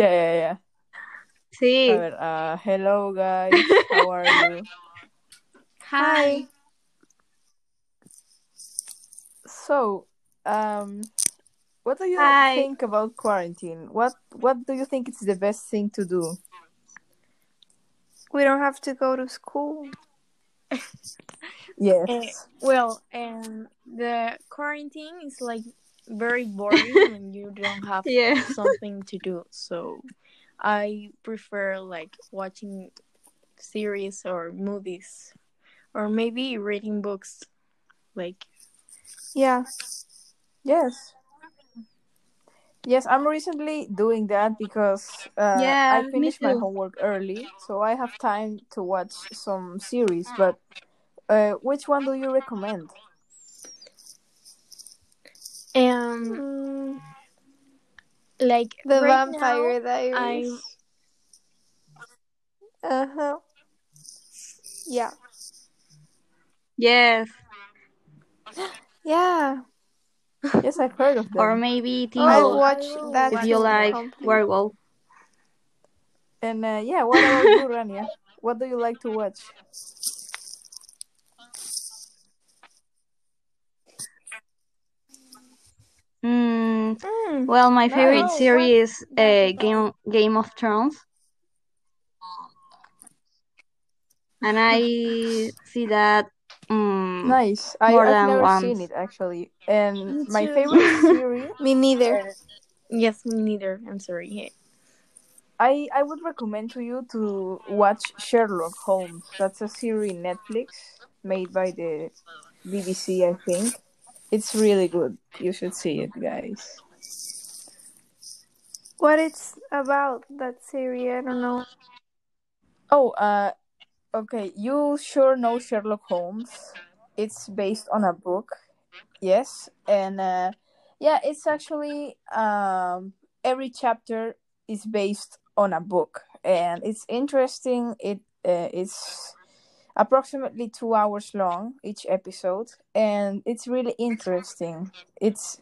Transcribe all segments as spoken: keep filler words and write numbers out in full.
Yeah, yeah, yeah. Sí. A ver, uh, hello guys, how are you? Hi. Hi. So, um, what do you Hi. think about quarantine? What What do you think is the best thing to do? We don't have to go to school. Yes. Uh, well, um, the quarantine is like very boring when you don't have yeah. something to do. So, I prefer like watching series or movies, or maybe reading books. Like, yeah, yes, yes. I'm recently doing that because uh, yeah, I finished my homework early, so I have time to watch some series. But uh, which one do you recommend? Um. Mm. Like the right Vampire Diaries. Uh huh. Yeah. Yes. Yeah. Yes, I've heard of them. Or maybe Teen Wolf. Oh, I watched that. If you like werewolf. And uh, yeah, what about you, Rania? What do you like to watch? Mm, mm, well, my favorite no, series is uh, Game Game of Thrones, and I see that um, nice. I, more I've than never once. Seen it actually, and my favorite series. Me neither. Uh, yes, me neither. I'm sorry. I I would recommend to you to watch Sherlock Holmes. That's a series Netflix made by the B B C, I think. It's really good. You should see it, guys. What it's about, that series, I don't know. Oh, uh, okay. You sure know Sherlock Holmes. It's based on a book. Yes. And, uh, yeah, it's actually, um, every chapter is based on a book. And it's interesting. It uh, it's... approximately two hours long each episode, and it's really interesting. It's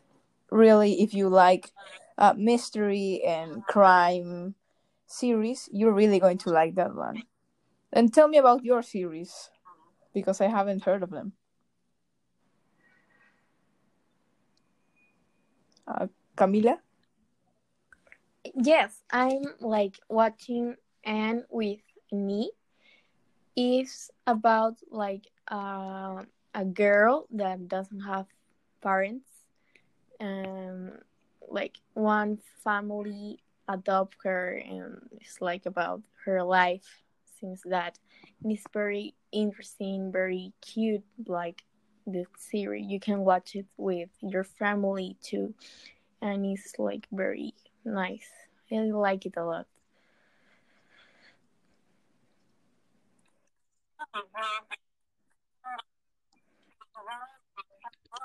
really, if you like uh, mystery and crime series, you're really going to like that one. And tell me about your series, because I haven't heard of them. Uh, Camila? Yes, I'm like watching Anne with an E. It's about like uh, a girl that doesn't have parents, and like one family adopt her, and it's like about her life since that. And it's very interesting, very cute. Like the series, you can watch it with your family too, and it's like very nice. I like it a lot.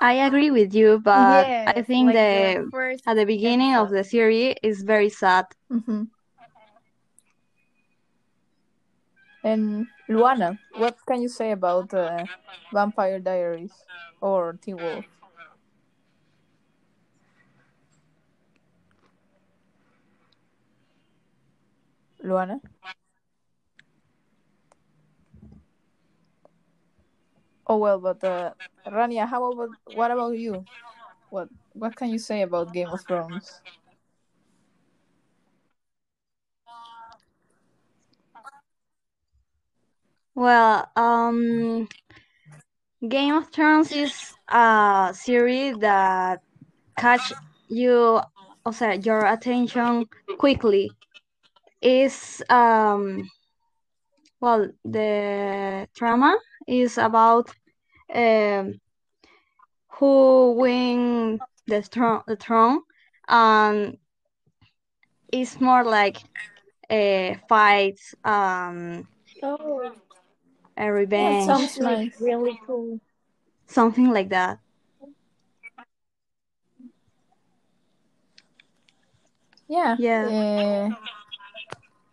I agree with you, but yeah, I think like the, the first at the beginning episode. Of the series is very sad. Mm-hmm. And Luana, what can you say about uh, Vampire Diaries or Teen Wolf? Luana? Oh well, but uh, Rania, how about what about you? What what can you say about Game of Thrones? Well, um, Game of Thrones is a series that catch you, oh, sorry, your attention quickly. It's um, well, the drama. Is about um, who win the throne, the throne, and it's more like a fight, um, oh. a revenge. Yeah, sounds like really cool. Something like that. Yeah. Yeah. Uh,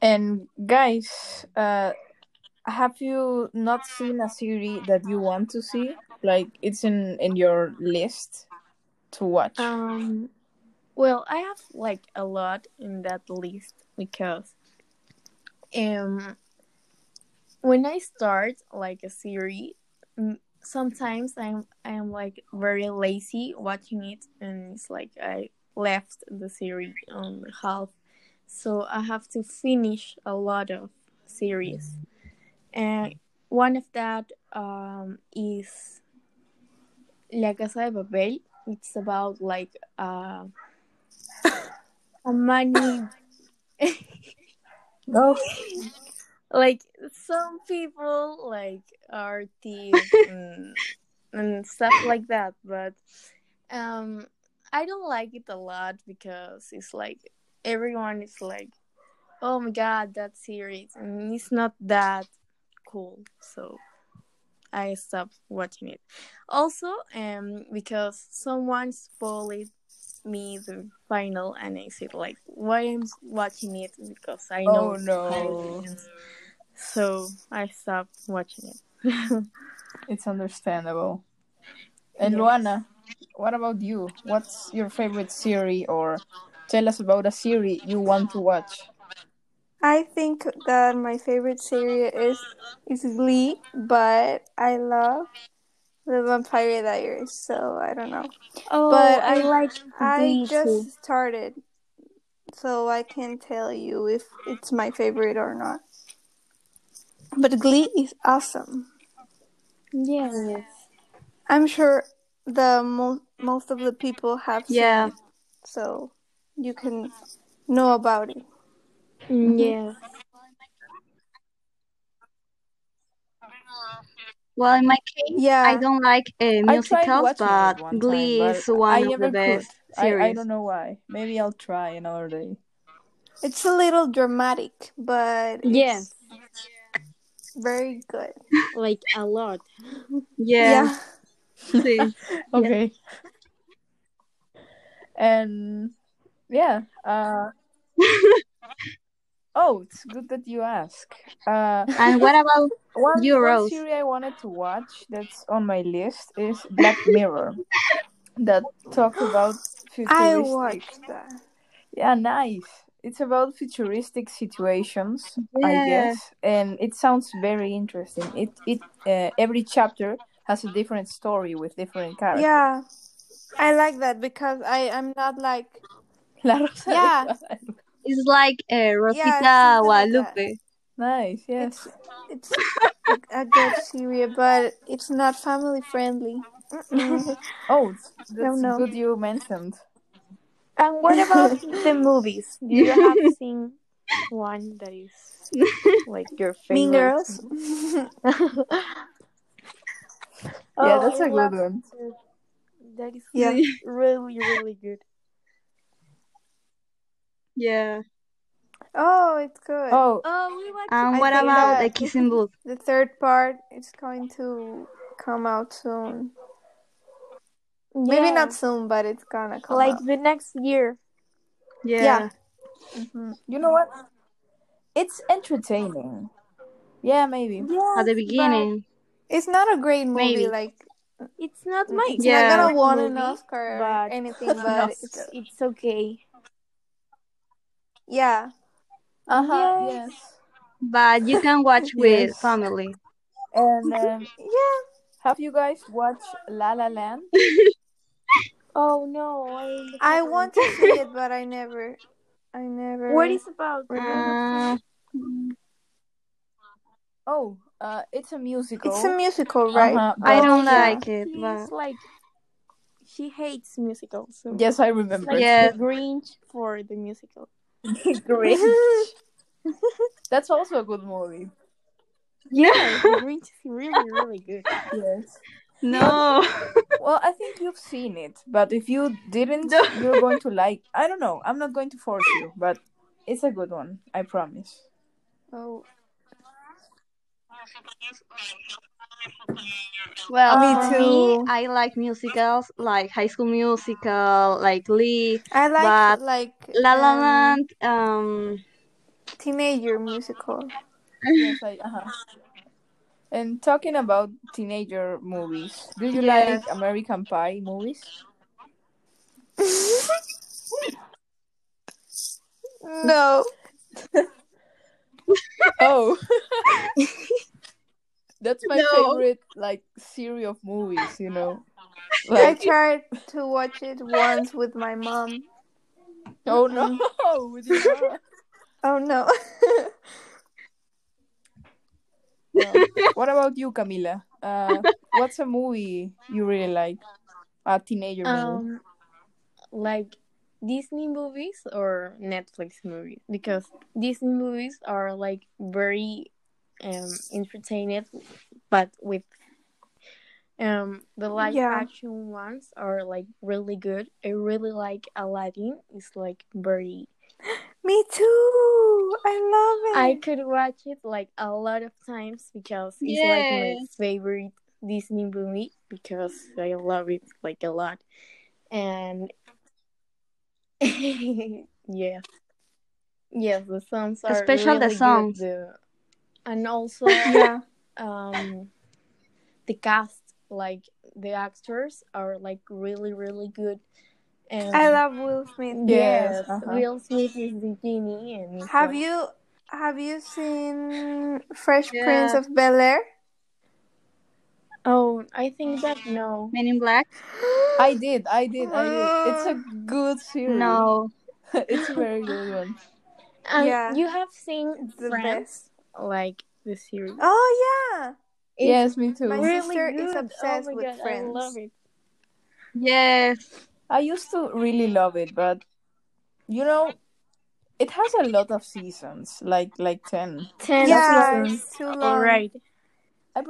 and guys, uh. have you not seen a series that you want to see? Like, it's in, in your list to watch. Um, Well, I have like a lot in that list because um when I start like a series, sometimes I'm I'm like very lazy watching it, and it's like I left the series on half, so I have to finish a lot of series, and one of that um is La Casa de Papel. It's about like uh, a money. No. Like some people like are thieves and, and stuff like that, but um I don't like it a lot because it's like everyone is like, oh my god, that series, and it's not that cool, so I stopped watching it. Also um because someone spoiled me the final, and I said like, why I'm watching it, because I know. Oh no. So I stopped watching it. It's understandable. And yes. Luana, what about you? What's your favorite series, or tell us about a series you want to watch? I think that my favorite series is, is Glee, but I love The Vampire Diaries, so I don't know. Oh, but I, I like I just too. started, so I can't tell you if it's my favorite or not. But Glee is awesome. Yes. yes. I'm sure the most most of the people have seen yeah. it, so you can know about it. Mm-hmm. Yeah. Well, in my case, yeah. I don't like uh, musicals, but Glee time, but is one I of the best could. series. I, I don't know why. Maybe I'll try another day. It's a little dramatic, but yes, it's very good. Like a lot. Yeah. yeah. Okay. And yeah. Uh... Oh, it's good that you ask. Uh, and what about one, you, Rose? One series I wanted to watch that's on my list is Black Mirror, that talks about futuristic... I watched that. Yeah, nice. It's about futuristic situations, yeah. I guess, and it sounds very interesting. It it uh, every chapter has a different story with different characters. Yeah, I like that because I am not like La Rosa. Yeah. It's like a Rosita yeah, Guadalupe. Like nice, yes. It's, it's a good series, but it's not family friendly. Oh, that's no, no. good you mentioned. And what about the movies? Do you have seen one that is like your favorite? Mean Girls? Oh, yeah, that's a I good one. It. That is yeah. really, really good. Yeah. Oh, it's good. Oh, oh we watched um, it. What about the Kissing Booth? The third part is going to come out soon. Yeah. Maybe not soon, but it's gonna come like out. The next year. Yeah. yeah. Mm-hmm. You know what? It's entertaining. Yeah, maybe. Yes, at the beginning. It's not a great movie. Maybe. Like it's not my. It's yeah. not gonna want an Oscar but... or anything, but no, it's it's okay. Yeah. Uh huh. Yes. yes. But you can watch with yes. family. And um, yeah. Have you guys watched La La Land? Oh no! I, I want to see it, but I never, I never. What is it about? Uh... Oh, uh, it's a musical. It's a musical, right? Uh-huh, but... I don't like yeah. it. But... It's like. She hates musicals. So yes, I remember. Like yeah, The Grinch for the musical. Grinch. That's also a good movie. Yeah, The Grinch is really, really good. Yes. No. Well, I think you've seen it, but if you didn't, no. you're going to like. I don't know. I'm not going to force you, but it's a good one. I promise. Oh. Well, uh, me too. Me, I like musicals like High School Musical, like Glee. I like like La La Land, um, um, teenager musical. Yes, I, uh-huh. And talking about teenager movies, do you yeah. like American Pie movies? No. Oh. That's my no. favorite, like, series of movies, you know. Like... I tried to watch it once with my mom. Oh, no. With your mom. Oh, no. Well, what about you, Camila? Uh, what's a movie you really like? A teenager um, movie? Like Disney movies or Netflix movies? Because Disney movies are, like, very... Um, entertained, but with um the live yeah. action ones are like really good. I really like Aladdin. It's like very. Me too. I love it. I could watch it like a lot of times because it's yes. like my favorite Disney movie because I love it like a lot. And yes, yes, the songs are especially really the songs. Good. And also, yeah. um, the cast, like, the actors are, like, really, really good. And I love Will Smith. Yes, uh-huh. Will Smith is the genie. And have like... you have you seen Fresh yeah. Prince of Bel-Air? Oh, I think that, no. Men in Black? I did, I did, I did. It's a good series. No. It's a very good one. Um, yeah. You have seen the Friends? Best. Like the series. Oh yeah. It's, yes, me too. My really sister good. Is obsessed oh with God, Friends. I love it. Yes. I used to really love it, but you know, it has a lot of seasons, like like ten. Ten yeah, seasons. It's too long. All right.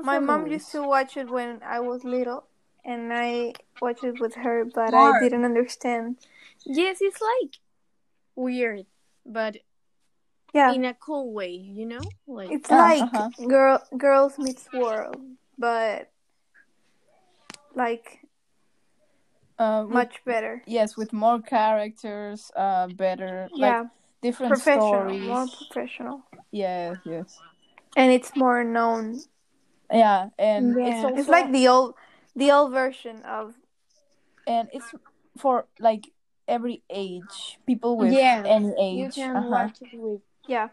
My mom movies. Used to watch it when I was little, and I watched it with her, but More. I didn't understand. Yes, it's like weird, but. Yeah, in a cool way, you know. Like it's like uh-huh. girl, Girls Meets World, but like uh, with, much better. Yes, with more characters, uh, better. Yeah, like, different professional, stories. More professional. Yes, yes. And it's more known. Yeah, and yeah. it's also, it's like the old, the old version of. And it's for like every age, people with yeah. any age. You can uh-huh. watch it with. Yeah.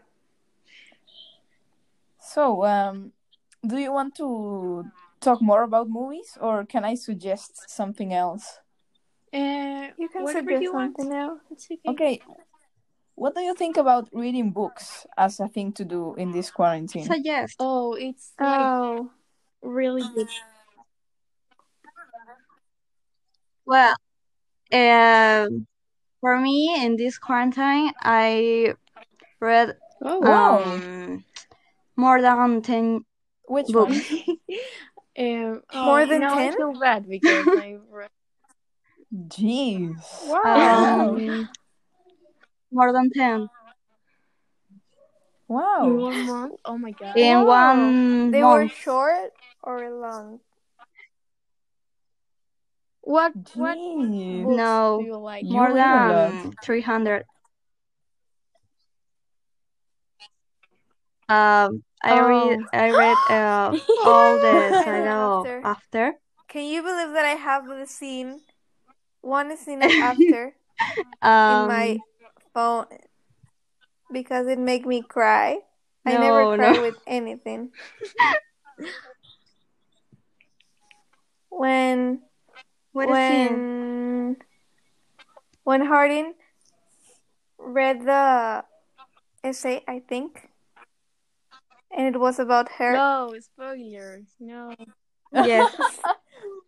So, um, do you want to talk more about movies, or can I suggest something else? Uh, you can suggest you something else. Okay. okay. What do you think about reading books as a thing to do in this quarantine? Suggest. Oh, it's like oh. really good. Well, um, for me in this quarantine, I. Read oh, wow. um, more than ten Which books. um, oh, more than no, ten? I feel bad because I read. Jeez. Wow. Um, more than ten. Wow. In one month? Oh my god. In wow. one They month. Were short or long? What? Jeez. What? Books no. Do you like? More you than three hundred. Um, I oh. read, I read uh, all the title after. after. Can you believe that I have the scene, one scene of after, um, in my phone because it make me cry. No, I never cry no. with anything. when, what when, when Hardin read the essay, I think. And it was about her. No, spoilers. No. Yes.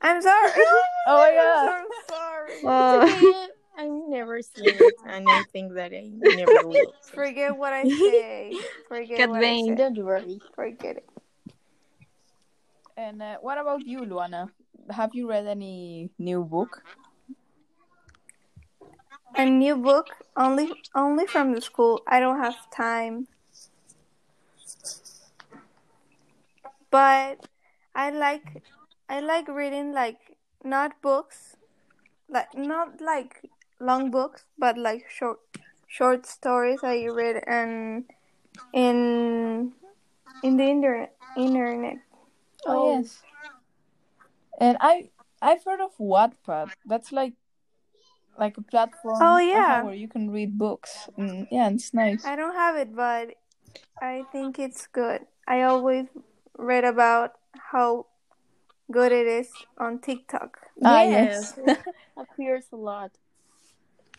I'm sorry. Oh my god. I'm so sorry. Well, okay. I've never seen it, and I think that I never will. Forget what I say. Forget Get what vain. I say. Don't worry. Forget it. And uh, what about you, Luana? Have you read any new book? A new book? Only, only from the school. I don't have time. But I like I like reading like not books, like not like long books, but like short short stories I read and in in the internet. internet. Oh, oh yes, and I I've heard of Wattpad. That's like like a platform oh, yeah. where you can read books. And, yeah, it's nice. I don't have it, but I think it's good. I always read about how good it is on TikTok. Ah, yes. yes. It appears a lot.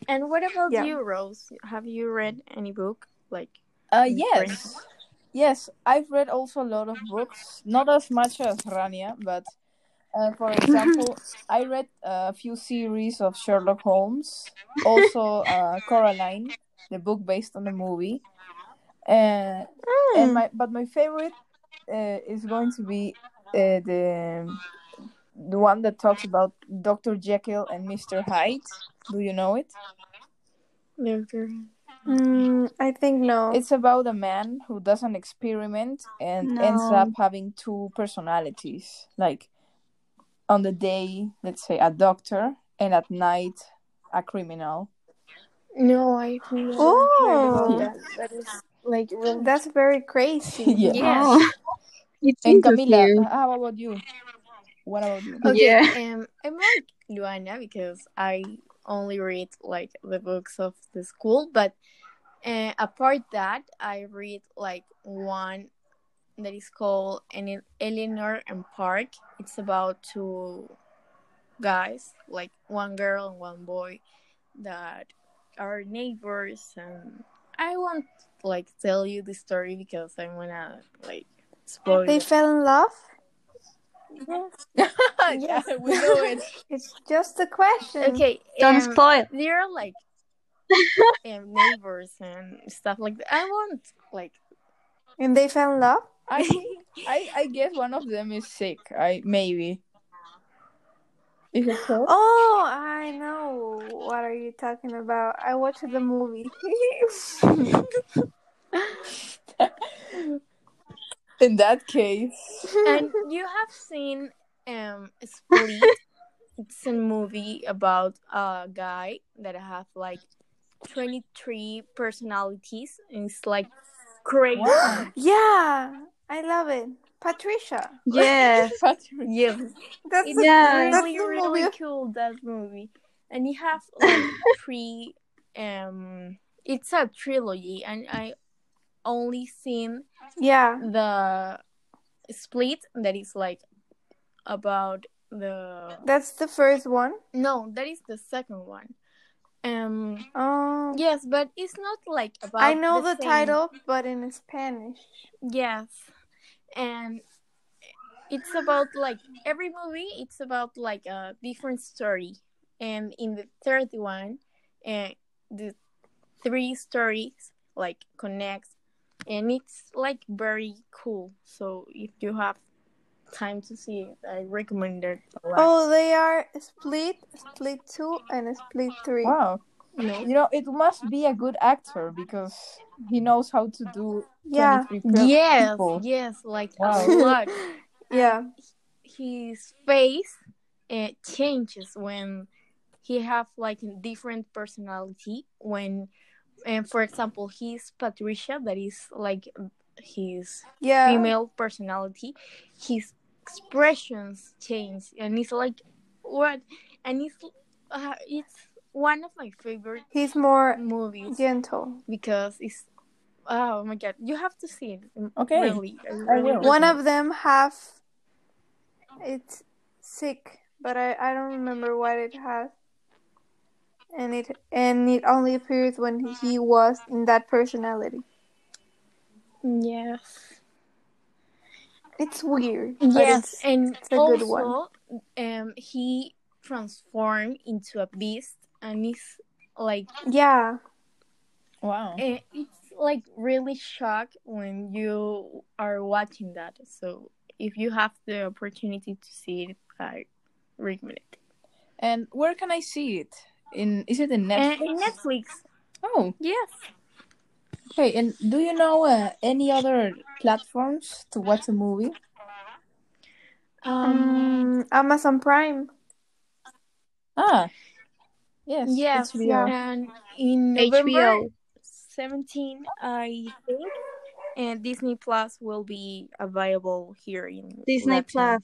And what about yeah. you, Rose? Have you read any book? Like, uh, yes. Friends? Yes, I've read also a lot of books. Not as much as Rania, but uh, for example, I read a few series of Sherlock Holmes. Also, uh, Coraline, the book based on the movie. Uh, mm. And my but my favorite uh, is going to be uh, the the one that talks about Doctor Jekyll and Mister Hyde. Do you know it? Doctor Mm, I think no. It's about a man who does an experiment and no. ends up having two personalities. Like, on the day, let's say, a doctor, and at night, a criminal. No, I think oh. that. that is like really... That's very crazy. yeah. yeah. It's and Camila, how about you? What about you? Okay, yeah. um, I'm like Luana because I... only read like the books of the school, but uh, apart that I read like one that is called Ele- Eleanor and Park. It's about two guys, like one girl and one boy, that are neighbors, and I won't like tell you the story because I'm gonna like spoil they it. Fell in love. Yes. yes, yeah, we know it. It's just a question. Okay, don't um, spoil. They're like um, neighbors and stuff like that. I want like, and they fell in love. I, I, I guess one of them is sick. I maybe. Is it so? Oh, I know. What are you talking about? I watched the movie. In that case. And you have seen um, Split. It's a movie about a guy that has like twenty-three personalities. And it's like crazy. Wow. Yeah. I love it. Patricia. Yes. Patricia. Yes. That's it's yeah. really, that's really cool, that movie. And you have like three... Um, it's a trilogy. And I... only seen yeah the Split, that is like about the that's the first one. No, that is the second one. Um oh yes, but it's not like about I know the, the same... title, but in Spanish. Yes, and it's about like every movie it's about like a different story, and in the third one uh, the three stories like connects. And it's, like, very cool. So, if you have time to see it, I recommend it a lot. Oh, they are Split, Split two, and Split three. Wow. No. You know, it must be a good actor because he knows how to do yeah. twenty-three yes, people. Yes, like, wow. a lot. yeah. His face uh, changes when he have, like, a different personality when... And for example, he's Patricia, that is like his yeah. female personality. His expressions change, and it's like what? And it's uh, it's one of my favorite. He's more movies gentle because it's oh my god, you have to see it. Okay, really, really one of them have it's sick, but I, I don't remember what it has. And it and it only appears when he was in that personality. Yes, it's weird. Yes, it's, and it's a also, good one. Um, he transformed into a beast, and it's like yeah, wow. It's like really shock when you are watching that. So if you have the opportunity to see it, I recommend it. And where can I see it? In is it in Netflix? Uh, in Netflix. Oh yes. Hey, and do you know uh, any other platforms to watch a movie? Um, um Amazon Prime. Ah, yes. Yes, H B O. And in November seventeenth, I think, and Disney Plus will be available here in Disney Latin. Plus.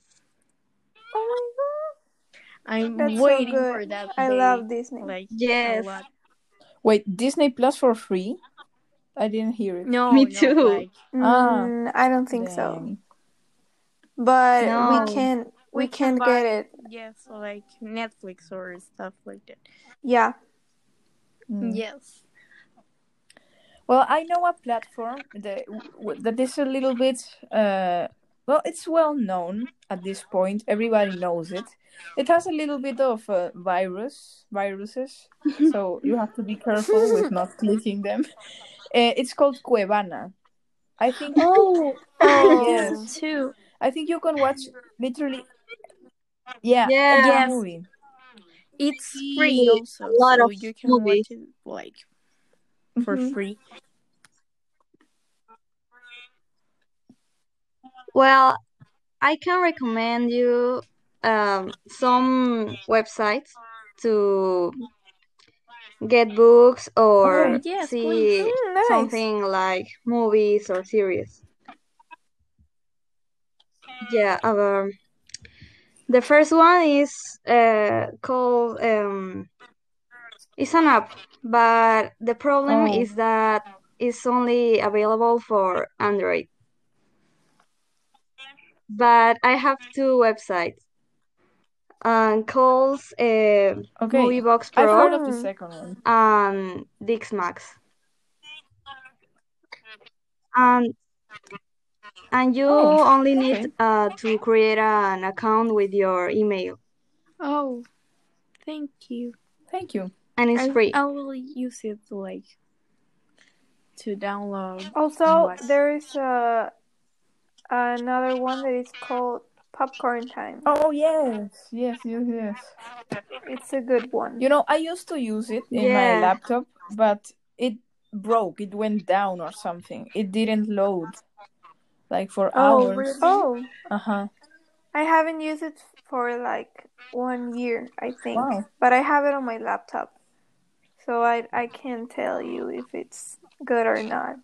Oh my God. I'm That's waiting so for that. I day. love Disney. Like, yes. Wait, Disney Plus for free? I didn't hear it. No, me too. No, like, mm, ah, I don't think dang. so. But no, we can we, we can, can buy, get it. Yes, like Netflix or stuff like that. Yeah. Mm. Yes. Well, I know a platform that that is a little bit. Uh, well, it's well known at this point. Everybody knows it. It has a little bit of uh, virus, viruses, so you have to be careful with not clicking them. Uh, it's called Cuevana. I think. Oh, oh yes, too. I think you can watch literally. Yeah, yeah. Yes. Movie. It's free. Also, a lot so of you can movies. watch it like for mm-hmm. free. Well, I can recommend you. Um, some websites to get books or oh, yes, see mm, nice. something like movies or series. Yeah, um, the first one is uh, called um, it's an app, but the problem oh. is that it's only available for Android. But I have two websites. And calls uh, okay. Movie Box Pro. I've heard of the second one. And Dix Max. And and you oh, only okay. need uh to create an account with your email. Oh, thank you, thank you. And it's I, free. I will use it to, like to download. Also, there is a another one that is called Popcorn Time. Oh, yes. Yes, yes, yes. It's a good one. You know, I used to use it in yeah. my laptop, but it broke. It went down or something. It didn't load, like, for oh, hours. Really? Oh, uh-huh. I haven't used it for, like, one year, I think. Wow. But I have it on my laptop, so I, I can't tell you if it's good or not.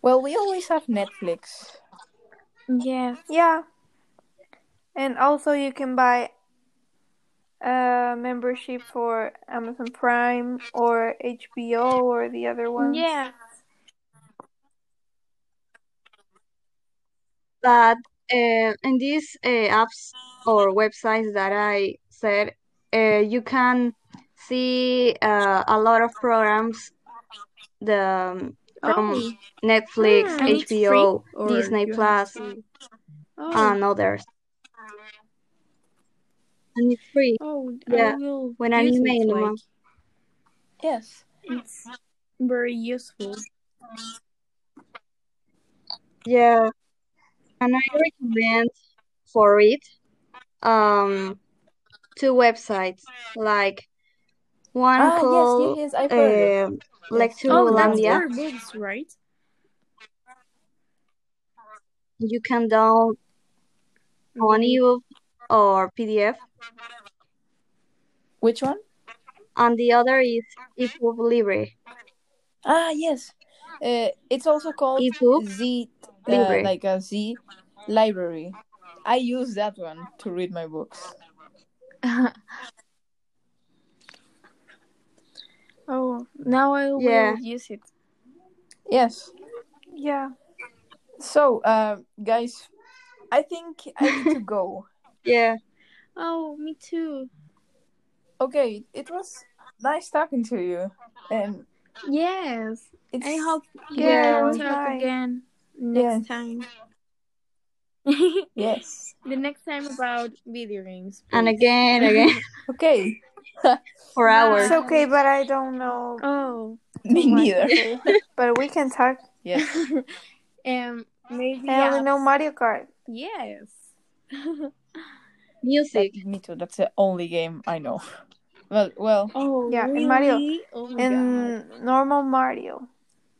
Well, we always have Netflix. Yes. Yeah. And also you can buy a membership for Amazon Prime or H B O or the other ones. Yeah. But uh, in these uh, apps or websites that I said, uh, you can see uh, a lot of programs the from oh. Netflix, mm, H B O, free, Disney Plus, oh. and others. And it's free. Oh, yeah. I will when I email like... them. Yes, it's very useful. Yeah, and I recommend for it um two websites like one ah, called yes, yes, yes, uh, Lecturelandia. Oh, books, right? You can download on ebook or P D F. Which one? And the other is eBook Library. Ah, yes. Uh, it's also called eBook Z, uh, like a Z Library. I use that one to read my books. Oh, now I will yeah. use it. Yes. Yeah. So, uh, guys, I think I need to go. Yeah. Oh, me too. Okay, it was nice talking to you. And yes. It's... I hope you yeah, will talk nice. again next yes. time. Yes. The next time about video games. Please. And again, again. Okay. For hours. It's okay, but I don't know. Oh, me neither. But we can talk. Yes. Um, maybe. I only know Mario Kart. Yes. Music. That, me too. That's the only game I know. Well, well. Oh, yeah. Really? In Mario. Oh, in God. normal Mario.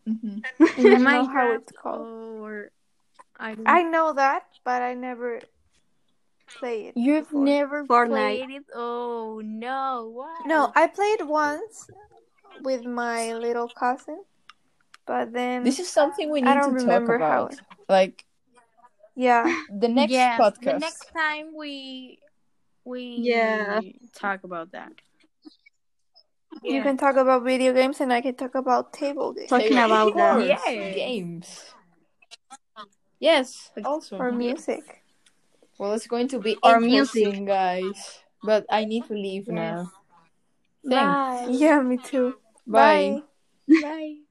Mm-hmm. I don't know how it's called. Or I, don't... I know that, but I never. Play it You've before. never Fortnite. played it? Oh no! What? No, I played once with my little cousin, but then this is something we need I don't to remember talk about. How... Like, yeah, the next yes, podcast. The next time we we yeah. talk about that. Yeah. You can talk about video games and I can talk about table games. Talking about yeah. games. Yes. Also. Or music. Well, it's going to be or interesting, music. guys. But I need to leave yes. now. Thanks. Bye. Yeah, me too. Bye. Bye. Bye.